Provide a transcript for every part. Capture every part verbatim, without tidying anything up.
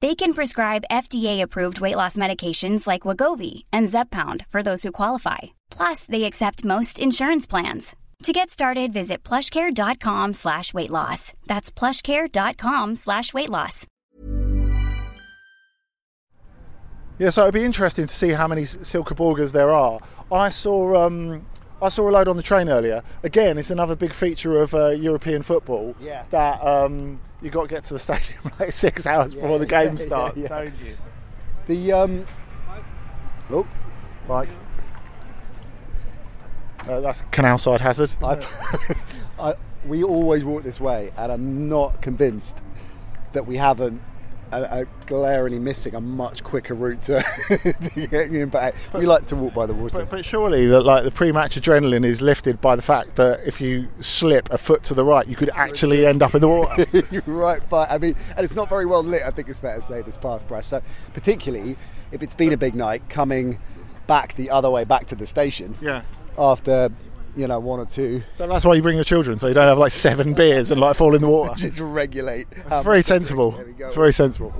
They can prescribe F D A-approved weight loss medications like Wegovy and Zepbound for those who qualify. Plus, they accept most insurance plans. To get started, visit plushcare.com slash weight loss. That's plushcare.com slash weight loss. Yeah, so it'd be interesting to see how many Silkeborgers there are. I saw... Um I saw a load on the train earlier. Again, it's another big feature of uh, European football, yeah. that um, you got to get to the stadium like six hours yeah, before the game yeah, starts, yeah, yeah. don't you? The um, look, like uh, that's canal side hazard. I've, I, we always walk this way, and I'm not convinced that we haven't. Are glaringly missing a much quicker route to, to getting back. We like to walk by the water, but, but surely that like the pre-match adrenaline is lifted by the fact that if you slip a foot to the right, you could actually end up in the water. You're right, but I mean, and it's not very well lit. I think it's fair to say this path, Brash. So particularly if it's been a big night, coming back the other way back to the station. Yeah. After. You know, one or two. So that's why you bring your children, so you don't have like seven beers and like fall in the water. Just regulate. It's very sensible. It's very sensible.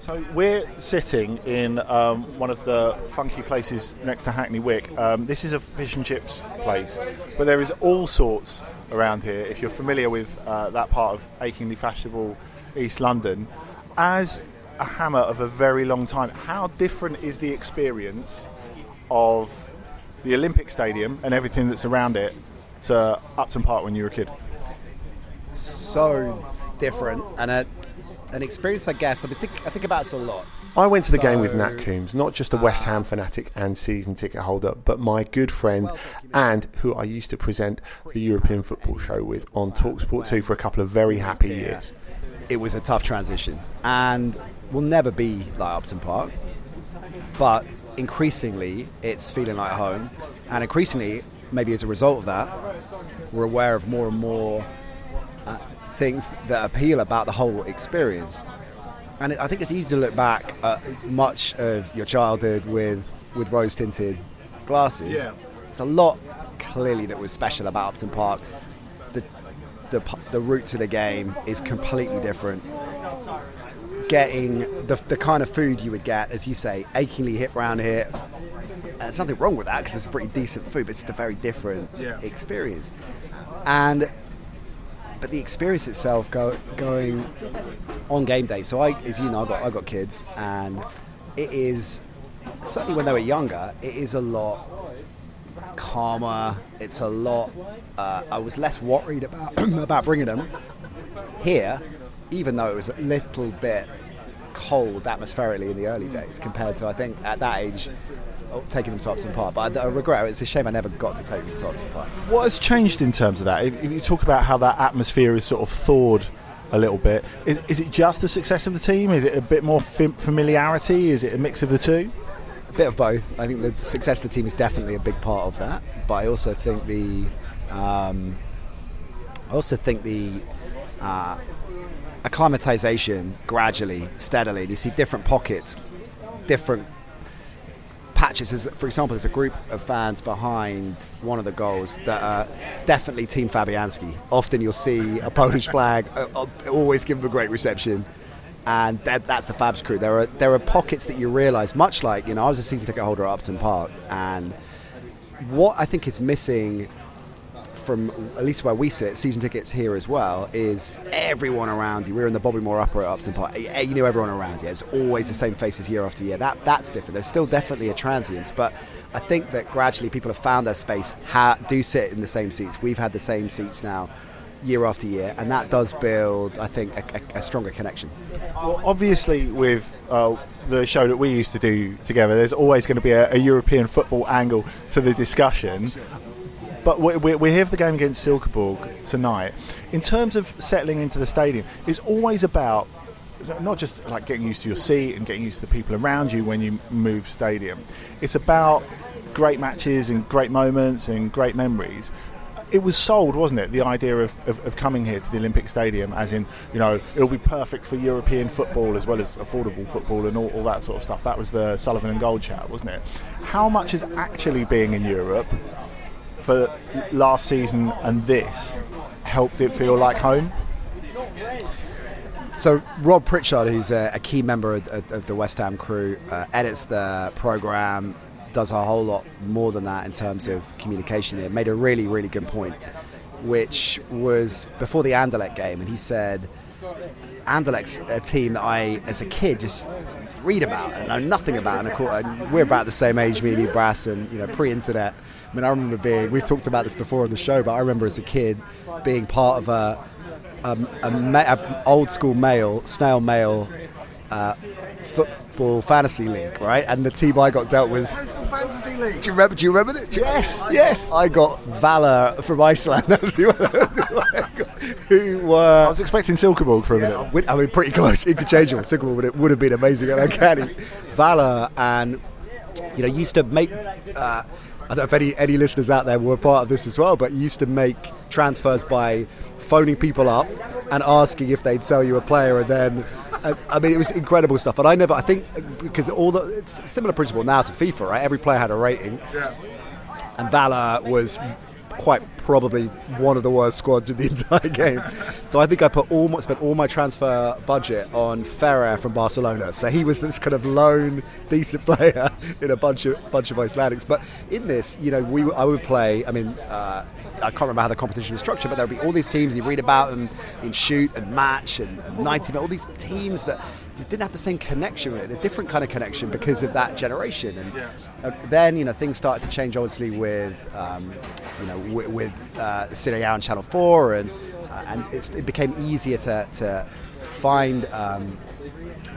So we're sitting in um, one of the funky places next to Hackney Wick. Um, this is a fish and chips place, but there is all sorts around here. If you're familiar with uh, that part of achingly fashionable East London, as a hammer of a very long time, how different is the experience of the Olympic Stadium and everything that's around it to Upton Park when you were a kid? So different, and a, an experience, I guess. I think I think about this a lot. I went to the so, game with Nat Coombs, not just a West Ham fanatic and season ticket holder, but my good friend and who I used to present the European football show with on TalkSport two for a couple of very happy years. It was a tough transition, and will never be like Upton Park, but increasingly it's feeling like home, and increasingly, maybe as a result of that, we're aware of more and more uh, things that appeal about the whole experience. And it, I think it's easy to look back at much of your childhood with with rose tinted glasses. Yeah. It's a lot clearly that was special about Upton Park. The, the the route to the game is completely different. Getting the the kind of food you would get, as you say, achingly hip round here. And there's nothing wrong with that because it's pretty decent food, but it's just a very different yeah. experience. And but the experience itself, go, going on game day. So I, as you know, I got I got kids, and it is certainly when they were younger, it is a lot calmer. It's a lot. Uh, I was less worried about about bringing them here. Even though it was a little bit cold atmospherically in the early days compared to, I think, at that age, taking them to Upton Park. But I, I regret it. It's a shame I never got to take them to Upton Park. What has changed in terms of that? If, if you talk about how that atmosphere is sort of thawed a little bit, is, is it just the success of the team? Is it a bit more fam- familiarity? Is it a mix of the two? A bit of both. I think the success of the team is definitely a big part of that. But I also think the... Um, I also think the... Uh, acclimatization gradually, steadily, and you see different pockets, different patches. For example, there's a group of fans behind one of the goals that are definitely Team Fabianski. Often you'll see a Polish flag, always give them a great reception, and that, that's the Fabs crew. There are there are pockets that you realise, much like, you know, I was a season ticket holder at Upton Park, and what I think is missing from at least where we sit, season tickets here as well, is everyone around you. We were in the Bobby Moore Upper at Upton Park. You knew everyone around you. It's always the same faces year after year. That that's different. There's still definitely a transience, but I think that gradually people have found their space. Ha- do sit in the same seats. We've had the same seats now, year after year, and that does build, I think, a, a, a stronger connection. Well, obviously, with uh, the show that we used to do together, there's always going to be a, a European football angle to the discussion. But we're here for the game against Silkeborg tonight. In terms of settling into the stadium, it's always about not just like getting used to your seat and getting used to the people around you when you move stadium. It's about great matches and great moments and great memories. It was sold, wasn't it, the idea of, of, of coming here to the Olympic Stadium, as in, you know, it'll be perfect for European football as well as affordable football and all, all that sort of stuff. That was the Sullivan and Gold chat, wasn't it? How much is actually being in Europe for last season and this helped it feel like home? So Rob Pritchard, who's a, a key member of, of the West Ham crew, uh, edits the programme, does a whole lot more than that in terms of communication here, made a really, really good point, which was before the Anderlecht game, and he said, Anderlecht's a team that I, as a kid, just read about and know nothing about, and, course, and we're about the same age, me and you, Brass, and, you know, pre-internet. I mean, I remember being, we've talked about this before on the show, but I remember as a kid being part of a, a, a, a old school mail, snail mail uh, football fantasy league, right? And the team I got dealt was... Fantasy league. Do you remember, do you remember that? Yes, yes. I got Valor from Iceland. Who were... I was expecting Silkeborg for a yeah, minute. I mean, pretty close, interchangeable. Silkeborg would, would have been amazing at Uncanny. Valor and, you know, used to make... Uh, I don't know if any, any listeners out there were part of this as well, but you used to make transfers by phoning people up and asking if they'd sell you a player, and then, and, I mean, it was incredible stuff. And I never, I think, because all the, it's a similar principle now to FIFA, right? Every player had a rating, yeah. And Valor was quite probably one of the worst squads in the entire game. So I think I put all my, spent all my transfer budget on Ferrer from Barcelona. So he was this kind of lone, decent player in a bunch of bunch of Icelandics. But in this, you know, we I would play. I mean, uh, I can't remember how the competition was structured, but there would be all these teams, and you read about them in shoot and match and ninety, all these teams that just didn't have the same connection with it, a different kind of connection because of that generation. And uh, then, you know, things started to change, obviously, with um, you know with, with Uh, Sirian Channel four, and uh, and it's, it became easier to to find um,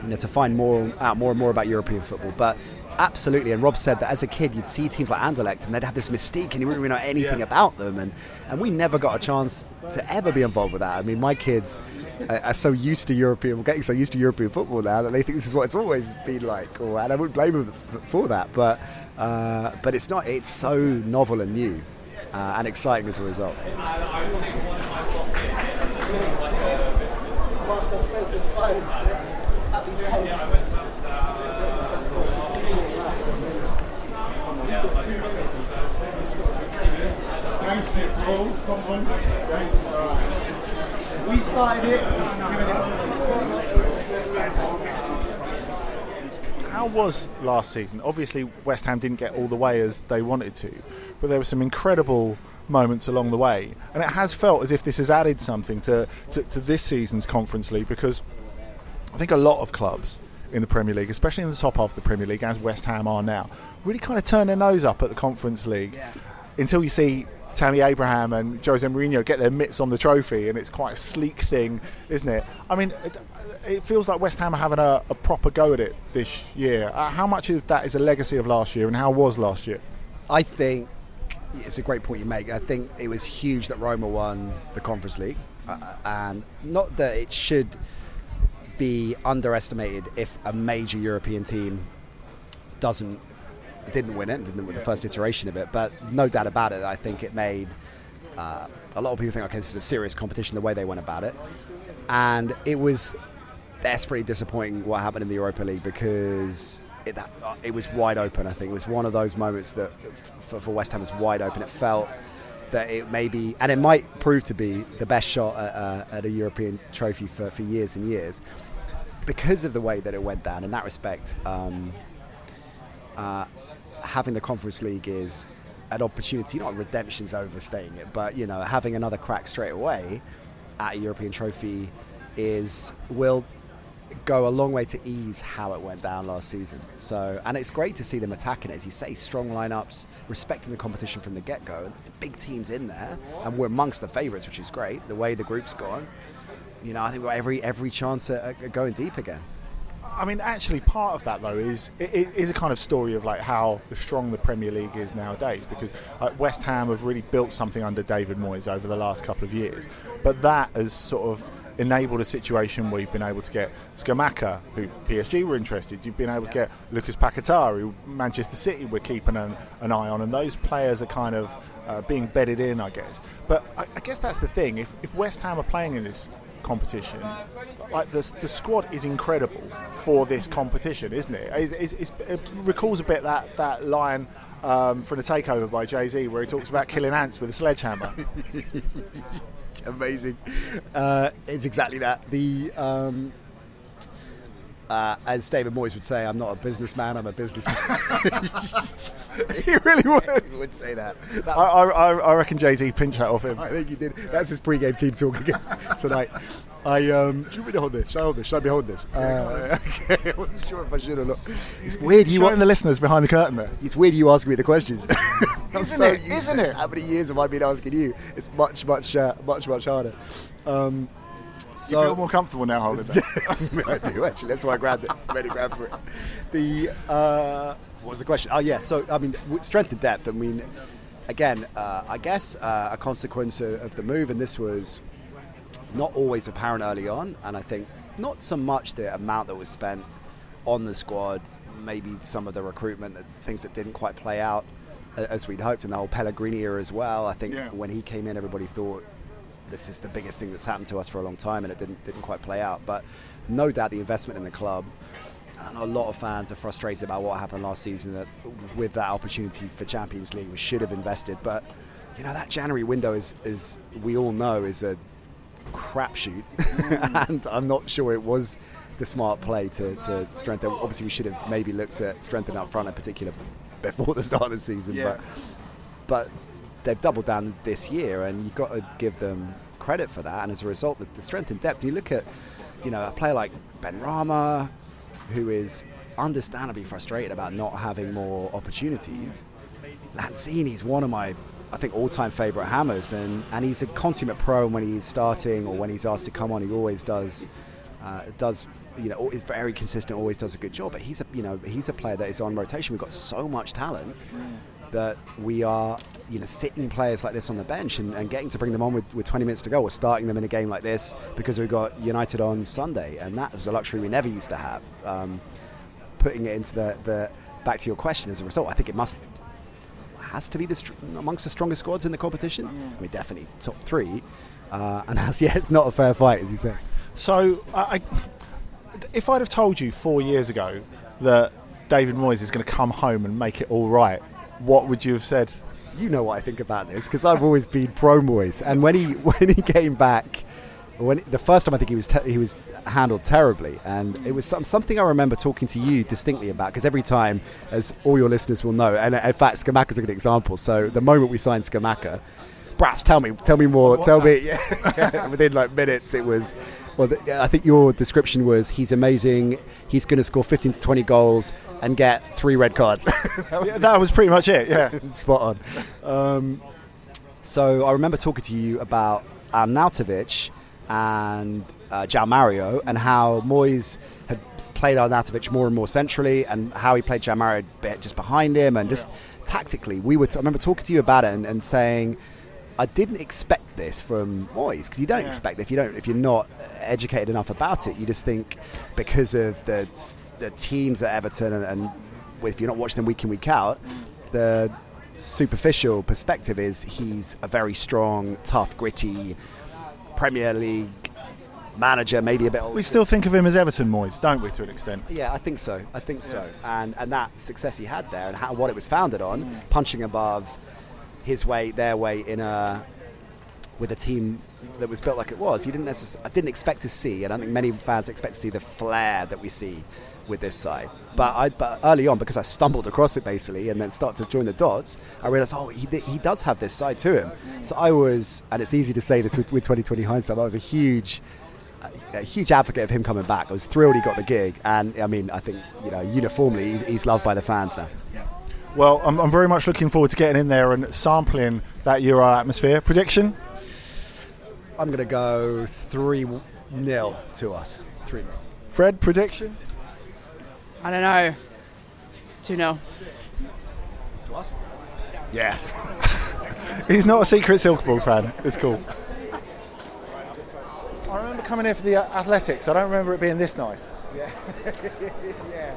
you know to find more out more and more about European football. But absolutely, and Rob said that as a kid you'd see teams like Anderlecht and they'd have this mystique, and you wouldn't really know anything yeah. about them, and and we never got a chance to ever be involved with that. I mean, my kids are, are so used to European, getting so used to European football now that they think this is what it's always been like, or, and I wouldn't blame them for that. But uh, but it's not. It's so novel and new. Uh, and exciting as a result. We started it. How was last season? Obviously, West Ham didn't get all the way as they wanted to, but there were some incredible moments along the way, and it has felt as if this has added something to, to, to this season's Conference League, because I think a lot of clubs in the Premier League, especially in the top half of the Premier League, as West Ham are now, really kind of turn their nose up at the Conference League yeah. until you see Tammy Abraham and Jose Mourinho get their mitts on the trophy, and it's quite a sleek thing, isn't it? I mean, it, it feels like West Ham are having a, a proper go at it this year. Uh, how much of that is a legacy of last year, and how was last year? I think it's a great point you make. I think it was huge that Roma won the Conference League, uh, and not that it should be underestimated if a major European team doesn't didn't win it, didn't win the first iteration of it, but no doubt about it, I think it made uh, a lot of people think, okay, this is a serious competition, the way they went about it. And it was desperately disappointing what happened in the Europa League, because it, it was wide open. I think it was one of those moments that for, for West Ham was wide open. It felt that it may be, and it might prove to be, the best shot at, uh, at a European trophy for, for years and years, because of the way that it went down. In that respect, um, uh, having the Conference League is an opportunity, not redemption's overstaying it, but you know, having another crack straight away at a European trophy is will go a long way to ease how it went down last season. So, and it's great to see them attacking it, as you say, strong lineups, respecting the competition from the get-go. There's big teams in there, and we're amongst the favourites, which is great. The way the group's gone, you know, I think we've got every every chance at, at going deep again. I mean, actually, part of that though is it, it is a kind of story of like how strong the Premier League is nowadays, because uh, West Ham have really built something under David Moyes over the last couple of years, but that has sort of enabled a situation where you've been able to get Scamacca, who P S G were interested. You've been able to get Lucas Paquetá, who Manchester City were keeping an, an eye on, and those players are kind of uh, being bedded in, I guess. But I, I guess that's the thing. If, if West Ham are playing in this competition, like the the squad is incredible for this competition, isn't it? It's, it's, it recalls a bit that that line um, from The Takeover by Jay-Z, where he talks about killing ants with a sledgehammer. Amazing. Uh, it's exactly that. The um, uh, as David Moyes would say, I'm not a businessman, I'm a businessman. He really was. He would say that. that I, I, I reckon Jay-Z pinched that off him. I think he did. That's his pre-game team talk against tonight. I, um, do you want me to hold this? Should I hold this? Should I be holding this? Uh, okay, I wasn't sure if I should or not. It's weird. You want the listeners behind the curtain there. It's weird you asking me the questions. That's so it? Useless. Isn't it? How many years have I been asking you? It's much, much, uh, much, much harder. Um, so you feel more comfortable now holding that. I do, actually. That's why I grabbed it. I made a grab for it. The, uh, what was the question? Oh, yeah. So, I mean, strength and depth. I mean, again, uh, I guess uh, a consequence of, of the move, and this was not always apparent early on, and I think not so much the amount that was spent on the squad, maybe some of the recruitment, things that didn't quite play out as we'd hoped, and the whole Pellegrini era as well. I think yeah. when he came in, everybody thought this is the biggest thing that's happened to us for a long time, and it didn't didn't quite play out. But no doubt the investment in the club, and a lot of fans are frustrated about what happened last season, that with that opportunity for Champions League we should have invested. But you know, that January window is, as we all know, is a crapshoot, and I'm not sure it was the smart play to, to strengthen. Obviously, we should have maybe looked at strengthening up front in particular before the start of the season. Yeah. But but they've doubled down this year, and you've got to give them credit for that. And as a result, the, the strength and depth. You look at, you know, a player like Benrahma, who is understandably frustrated about not having more opportunities. Lanzini's one of my, I think, all-time favourite hammers, and, and he's a consummate pro. And when he's starting or when he's asked to come on, he always does. Uh, does you know? Is very consistent. Always does a good job. But he's a you know he's a player that is on rotation. We've got so much talent that we are you know sitting players like this on the bench and, and getting to bring them on with, with twenty minutes to go. We're starting them in a game like this because we've got United on Sunday, and that was a luxury we never used to have. Um, putting it into the, the back to your question, as a result, I think it must. Has to be the str- amongst the strongest squads in the competition. I mean, definitely top three, uh, and that's, yeah, it's not a fair fight, as you say. So, I, if I'd have told you four years ago that David Moyes is going to come home and make it all right, what would you have said? You know what I think about this, because I've always been pro Moyes, and when he when he came back, when the first time I think he was te- he was handled terribly, and it was some, something I remember talking to you distinctly about, because every time, as all your listeners will know, and in fact Scamacca's a good example, so the moment we signed Scamacca, Brass, tell me tell me more What's tell that? me yeah. Within like minutes it was, well, the, I think your description was, he's amazing, he's going to score fifteen to twenty goals and get three red cards. that, was, yeah, that was pretty much it. Yeah. Spot on. um So I remember talking to you about Arnautovic and uh, Jal Mario, and how Moyes had played Arnautovic more and more centrally, and how he played Jal Mario just behind him, and just yeah. tactically. We were. T- I remember talking to you about it and, and saying, I didn't expect this from Moyes, because you don't yeah. expect it if you don't if you're not educated enough about it. You just think because of the the teams at Everton, and, and if you're not watching them week in week out, the superficial perspective is he's a very strong, tough, gritty Premier League manager, maybe a bit. We still think of him as Everton Moyes, don't we, to an extent? Yeah, I think so. I think yeah. so. And and that success he had there, and how, what it was founded on, mm. punching above, his way, their way, in a with a team that was built like it was. You didn't necess- I didn't expect to see, and I don't think many fans expect to see the flair that we see with this side. But I, but early on, because I stumbled across it basically, and then started to join the dots, I realised, oh, he he does have this side to him. So I was, and it's easy to say this with, with twenty twenty hindsight, but I was a huge, a, a huge advocate of him coming back. I was thrilled he got the gig, and I mean, I think you know, uniformly, he's, he's loved by the fans now. Well, I'm, I'm very much looking forward to getting in there and sampling that Euro atmosphere. Prediction? I'm going to go three nil to us. three nil. Fred, prediction? I don't know. two nil. To us? Yeah. He's not a secret Silkeborg fan. It's cool. I remember coming here for the athletics. I don't remember it being this nice. Yeah. yeah.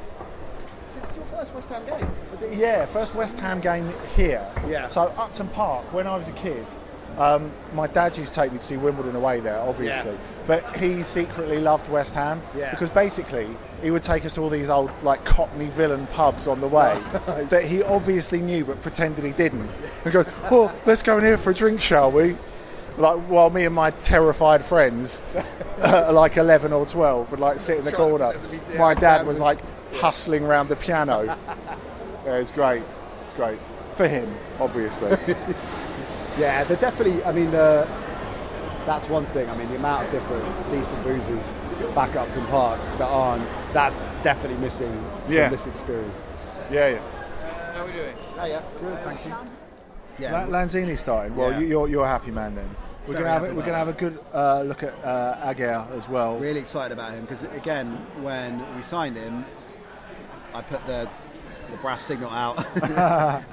First West Ham game. Yeah, first West Ham game here. Yeah. So Upton Park, when I was a kid, um, my dad used to take me to see Wimbledon away there, obviously. Yeah. But he secretly loved West Ham yeah. because basically he would take us to all these old like Cockney villain pubs on the way that he obviously knew but pretended he didn't. And goes, "Well, let's go in here for a drink, shall we?" Like while me and my terrified friends, uh, like eleven or twelve, would like sit in the corner. My dad was like. Hustling around the piano. yeah, it's great. It's great for him, obviously. yeah, they're definitely. I mean, the, that's one thing. I mean, the amount of different decent boozers back at Upton Park that aren't. That's definitely missing yeah. from this experience. Yeah, yeah. How are we doing? Oh yeah, good. Thank you. Yeah, La- Lanzini started. Well, yeah. you're you're a happy man then. We're Very gonna have it, we're gonna have a good uh, look at uh, Aguirre as well. Really excited about him because again, when we signed him. I put the, the brass signal out,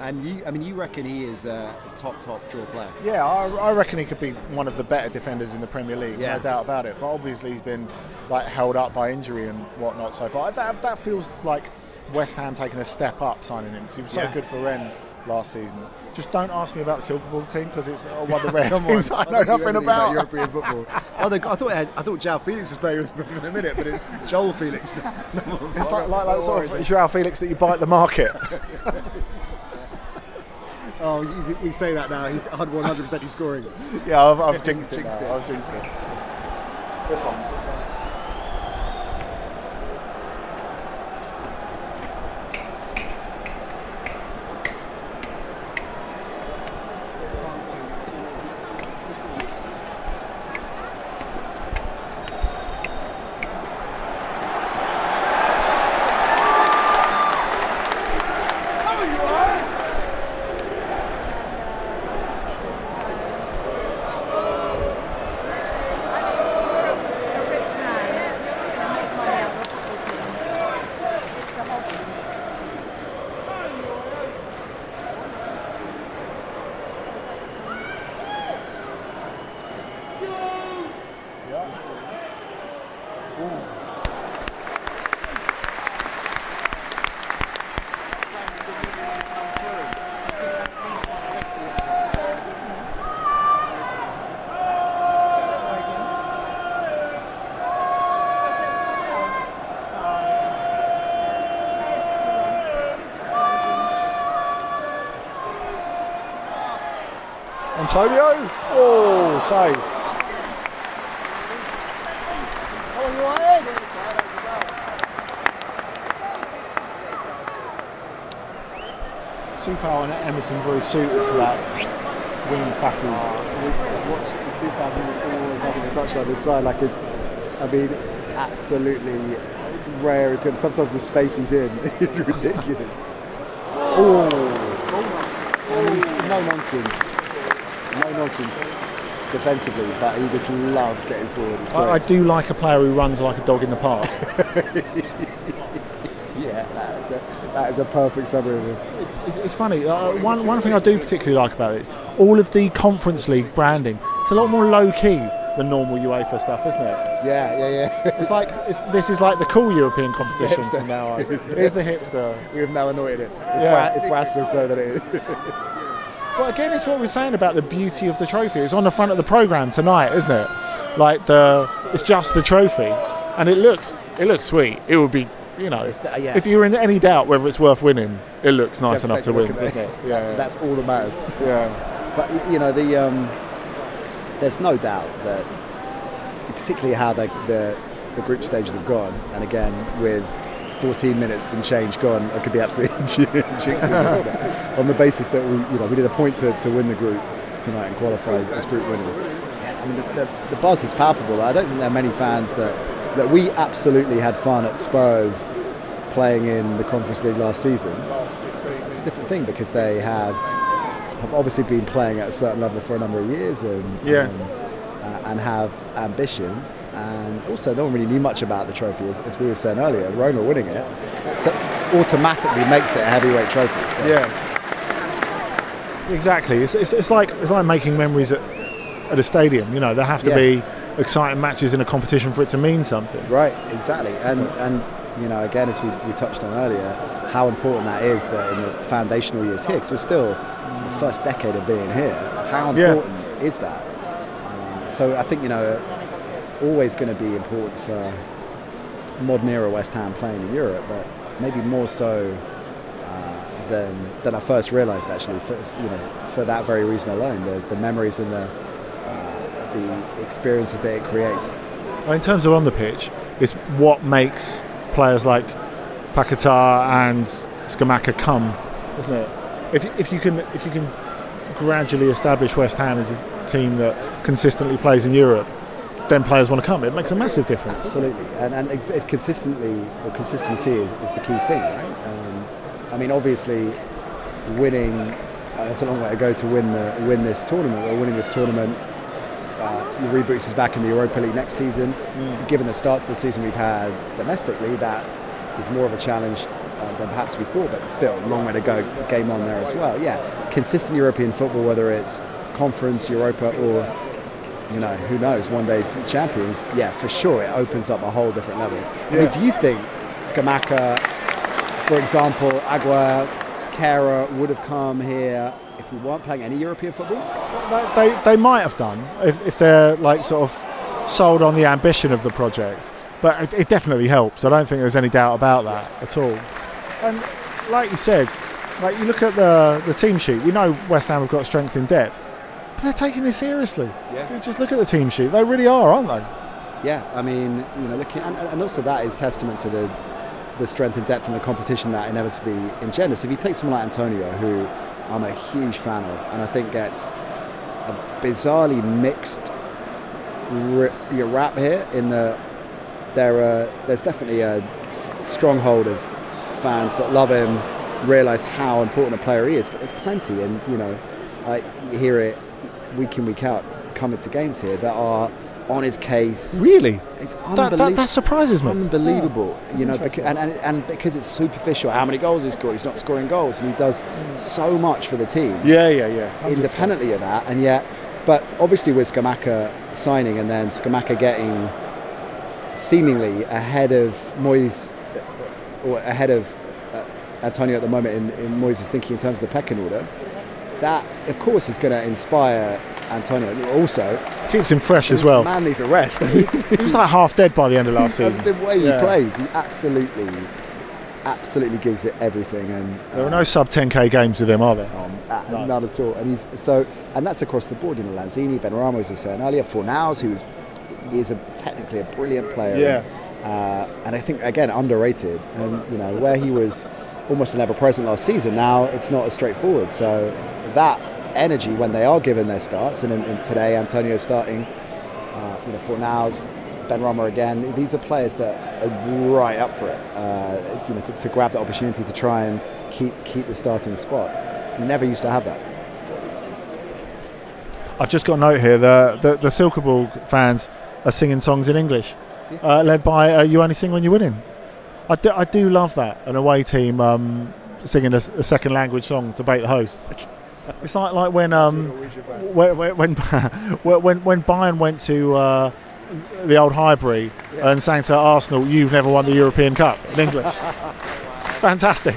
and you. I mean, you reckon he is a top top draw player? Yeah, I, I reckon he could be one of the better defenders in the Premier League, yeah. no doubt about it. But obviously, he's been like held up by injury and whatnot so far. That, that feels like West Ham taking a step up signing him because he was so yeah. good for Rennes last season. Just don't ask me about the Silkeborg team because it's one of the rare teams I know I nothing about. about European football. I, think, I thought had, I thought Joao Felix was playing with him in a minute, but it's Joel Felix. No, no, it's like, like that sort of Joao Felix that you buy at the market. oh, we say that now. He's one hundred percent he's scoring. Yeah, I've, I've jinxed, jinxed it. Now. It. I've jinxed it. This one. This one. Antonio, oh, save. Soufal and Emerson very suited to that wing backing. I've watched Soufal always having a touch like this side, like it, I mean, absolutely rare. It's good. Sometimes the space he's in is ridiculous. Oh, no nonsense. no nonsense defensively, but he just loves getting forward. I, I do like a player who runs like a dog in the park. Yeah, that is, a, that is a perfect summary of him. It's, it's funny. Uh, one one thing I do particularly like about it is all of the Conference League branding. It's a lot more low key than normal UEFA stuff, isn't it? Yeah, yeah, yeah. It's like it's, this is like the cool European competition from now on. Here's the hipster. We have now anointed it. If yeah, West says so, that it is. Well, again, it's what we're saying about the beauty of the trophy. It's on the front of the programme tonight, isn't it? Like the, it's just the trophy, and it looks it looks sweet. It would be. You know, uh, yeah. If you're in any doubt whether it's worth winning, it looks nice enough to win, doesn't it? Yeah, yeah. That's all that matters. Yeah. But, you know, the um, there's no doubt that, particularly how the, the the group stages have gone, and again, with fourteen minutes and change gone, it could be absolutely on the basis that we, you know, we did a point to, to win the group tonight and qualify as, as group winners. Yeah, I mean, the, the, the buzz is palpable. I don't think there are many fans that... that we absolutely had fun at Spurs playing in the Conference League last season. It's a different thing because they have have obviously been playing at a certain level for a number of years and yeah. um, uh, and have ambition, and also don't really knew much about the trophy, as, as we were saying earlier. Roma winning it so automatically makes it a heavyweight trophy. So. Yeah, exactly. It's, it's it's like it's like making memories at at a stadium. You know, there have to yeah. be. Exciting matches in a competition for it to mean something. Right, exactly. And and you know, again, as we, we touched on earlier, how important that is that in the foundational years here, because we're still in the first decade of being here. How important yeah. is that? Um, so I think, you know, always going to be important for modern era West Ham playing in Europe, but maybe more so uh, than than I first realised. Actually, for, you know, for that very reason alone, the, the memories and the the experiences that it creates. Well, in terms of on the pitch, it's what makes players like Paquetá and Scamacca come, isn't it? If if you can if you can gradually establish West Ham as a team that consistently plays in Europe, then players want to come. It makes a massive difference. Absolutely, and and ex- if consistently or consistency is, is the key thing, right? Um, I mean, obviously, winning. Uh, that's a long way to go to win the win this tournament or winning this tournament. Uh, your reboots is back in the Europa League next season. Mm. Given the start to the season we've had domestically, that is more of a challenge uh, than perhaps we thought, but still a long way to go, game on there as well. Yeah, consistent European football, whether it's Conference, Europa, or, you know, who knows, one day champions, yeah, for sure, it opens up a whole different level. Yeah. I mean, do you think Scamacca, for example, Agua, Kara would have come here if we weren't playing any European football? They they might have done if if they're like sort of sold on the ambition of the project, but it, it definitely helps. I don't think there's any doubt about that at all. And like you said, like you look at the the team sheet. We know West Ham have got strength in depth, but they're taking this seriously. Yeah. You just look at the team sheet; they really are, aren't they? Yeah, I mean, you know, looking and, and also that is testament to the the strength and depth and the competition that inevitably engenders. If you take someone like Antonio, who I'm a huge fan of, and I think gets a bizarrely mixed wrap here. In the there are there's definitely a stronghold of fans that love him, realise how important a player he is. But there's plenty, and you know, I hear it week in week out coming to games here that are on his case. Really, it's unbelievable. That, that, that surprises me. Unbelievable, yeah, you know, because, and, and and because it's superficial. How many goals he scored? He's not scoring goals, and he does so much for the team. Yeah, yeah, yeah. one hundred percent. Independently of that, and yet, but obviously with Scamacca signing and then Scamacca getting seemingly ahead of Moyes or ahead of uh, Antonio at the moment in, in Moyes' thinking in terms of the pecking order. That, of course, is going to inspire Antonio. Also, keeps him fresh as well. Man needs a rest. he was like half dead by the end of last season. The way he yeah. plays, he absolutely, absolutely gives it everything. And there um, are no sub ten K games with him, are there? Um, uh, no. None at all. And he's so, and that's across the board. You know, Lanzini, Benrahma, as we were saying earlier, Fornals, who is is a, technically a brilliant player. Yeah. And, uh, and I think again underrated. And you know where he was almost an ever-present last season. Now it's not as straightforward. So that energy when they are given their starts, and, in, and today Antonio's starting, uh, you know, Fornals, Benrahma again. These are players that are right up for it. Uh, you know, to, to grab the opportunity to try and keep keep the starting spot. You never used to have that. I've just got a note here. The the, the Silkeborg fans are singing songs in English, yeah. uh, led by uh, "You Only Sing When You're Winning." I do, I do love that. An away team um, singing a, a second language song to bait the hosts. It's like like when um when when when when Bayern went to uh, the old Highbury yeah. and sang to Arsenal, "You've never won the European Cup" in English. Fantastic.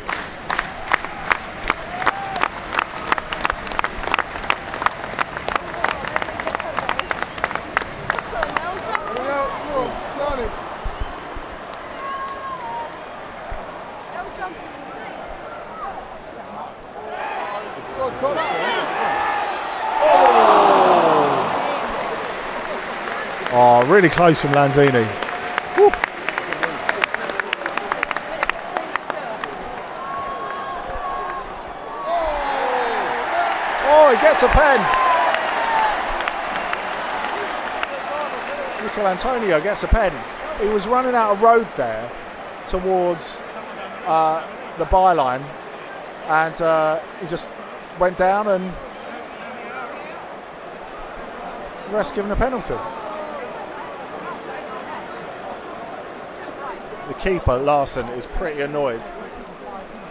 Really close from Lanzini. Woo. Oh, he gets a pen. Michail Antonio gets a pen. He was running out a road there towards uh, the byline, and uh, he just went down, and the ref's given a penalty. The keeper, Larson, is pretty annoyed,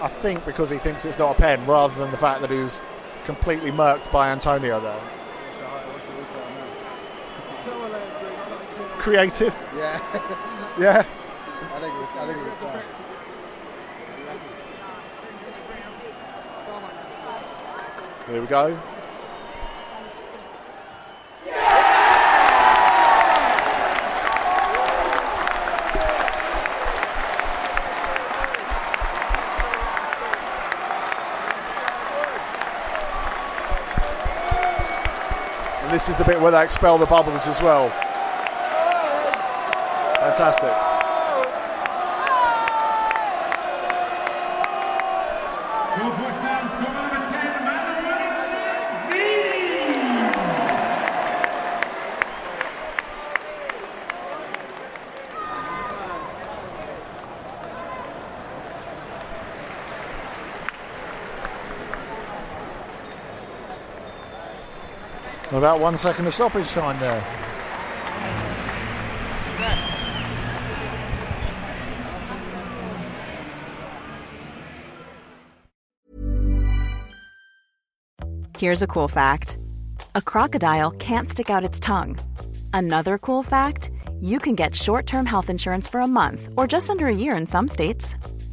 I think, because he thinks it's not a pen, rather than the fact that he was completely murked by Antonio there. Creative. Yeah. Yeah. I think it was, I think it was fine. There we go. This is the bit where they expel the bubbles as well. Fantastic. Goal for stands, goal number ten, About one second of stoppage time there. Here's a cool fact. A crocodile can't stick out its tongue. Another cool fact, you can get short-term health insurance for a month or just under a year in some states.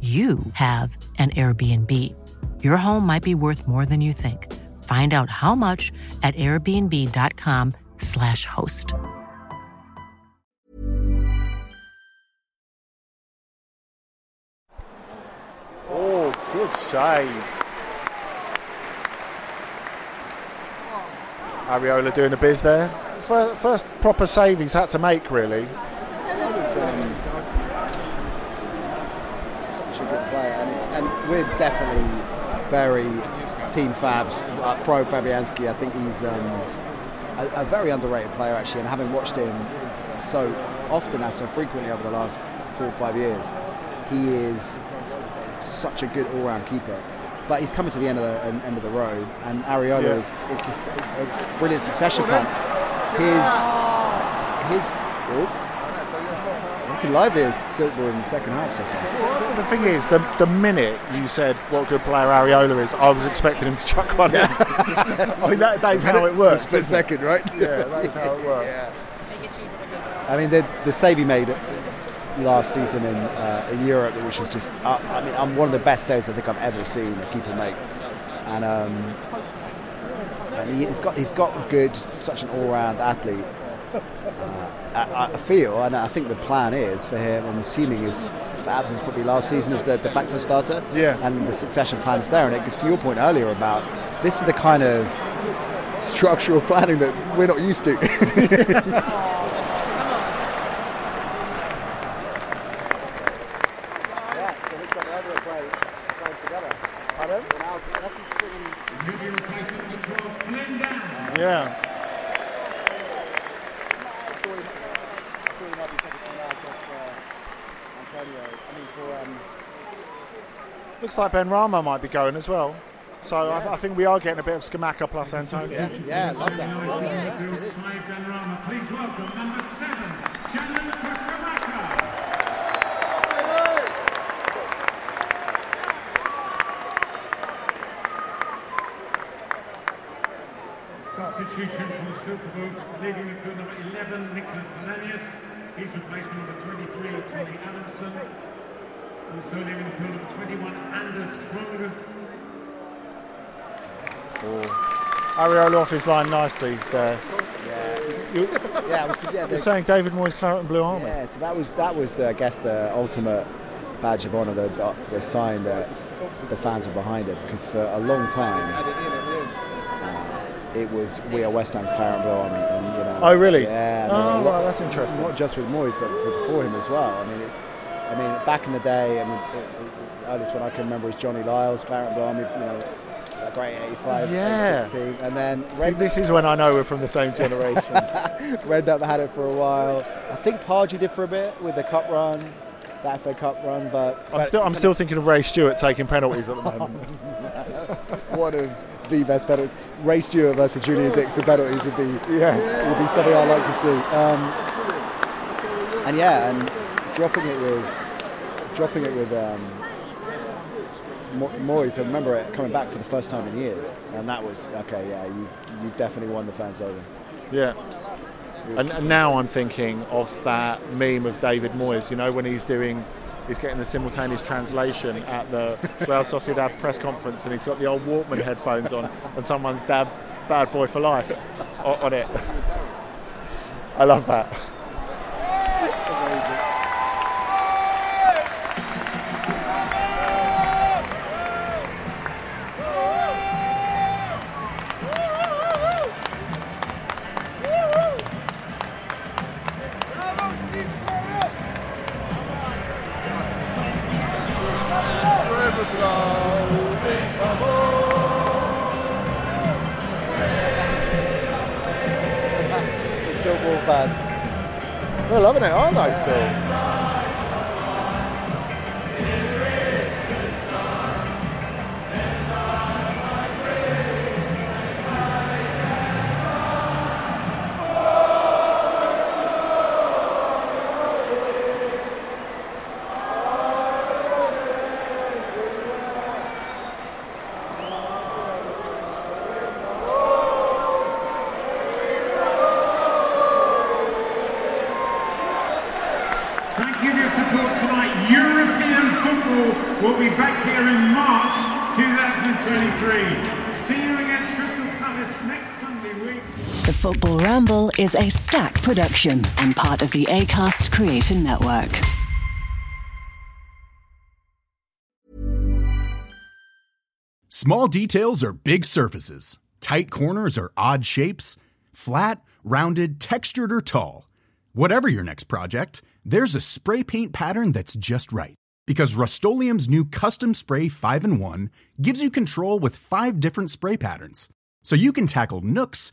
you have an Airbnb. Your home might be worth more than you think. Find out how much at airbnb.com slash host. Oh, good save. Areola doing a biz there. First proper save he's had to make, really. We're definitely very team Fabs, uh, pro Fabianski. I think he's um, a, a very underrated player, actually, and having watched him so often and so frequently over the last four or five years, he is such a good all-round keeper. but he's coming to the end of the um, end of the road. And Areola yeah. is it's just a brilliant succession plan. His his oh, looking lively as Silkeborg in the second half so far. The thing is, the the minute you said what good player Areola is, I was expecting him to chuck one in. I mean, that, that is how it works. Split second, right? Yeah, that is how it works. Yeah. I mean, the the save he made last season in uh, in Europe, which was just uh, I mean, I'm one of the best saves I think I've ever seen a keeper make, and um, and he's got he's got good, such an all-round athlete. Uh, I, I feel, and I think the plan is for him. I'm assuming is perhaps his probably last season as the de facto starter. Yeah. And the succession plan is there, and it gets to your point earlier about this is the kind of structural planning that we're not used to. Yeah. Looks like Benrahma might be going as well. So yeah. I, th- I think we are getting a bit of Scamacca plus Antonio. Yeah, yeah, love that. Love that. Benrahma, please welcome number seven, Jalen Scamacca. Substitution for Silkeborg, leading midfield number eleven, Nicholas Lanius. He's replacing number twenty-three, Tony Adamson. Also leading midfield number twenty-one, Anders Krung. Oh. Areola off his line nicely there. Yeah, you, yeah, was, yeah you're saying David Moyes, Claret and Blue Army. Yeah, so that was that was the I guess the ultimate badge of honour, the, the sign that the fans were behind it, because for a long time. It was we are West Ham's Claret and Blue Army, and you know. Oh really? Yeah. Oh, lot, right, that's interesting. Not just with Moyes, but before him as well. I mean, it's, I mean, back in the day, I mean, it, it, the earliest one I can remember is Johnny Lyle's Claret and Blue Army, you know, that great eighty-five, yeah. eighty-six team, and then Red. See, this is when I know we're from the same generation. Redknapp had it for a while. I think Pardew did for a bit with the cup run, that F A Cup run, but I'm but still I'm still thinking of Ray Stewart taking penalties at the moment. What a the best penalties. Ray Stewart versus Julian Dix, the penalties would be yes, would be something I like to see. Um, and yeah, and dropping it with dropping it with um, Moyes. I remember it coming back for the first time in years, and that was okay. Yeah, you've you've definitely won the fans over. Yeah. And, and now I'm thinking of that meme of David Moyes. You know, when he's doing. He's getting the simultaneous translation at the Real Sociedad press conference, and he's got the old Walkman headphones on, and someone's dab "Bad Boy for Life" on, on it. I love that. They're loving it, aren't they, still? Football Ramble is a Stack production and part of the Acast Creator Network. Small details are big surfaces. Tight corners are odd shapes. Flat, rounded, textured, or tall. Whatever your next project, there's a spray paint pattern that's just right. Because Rust-Oleum's new Custom Spray five in one gives you control with five different spray patterns. So you can tackle nooks,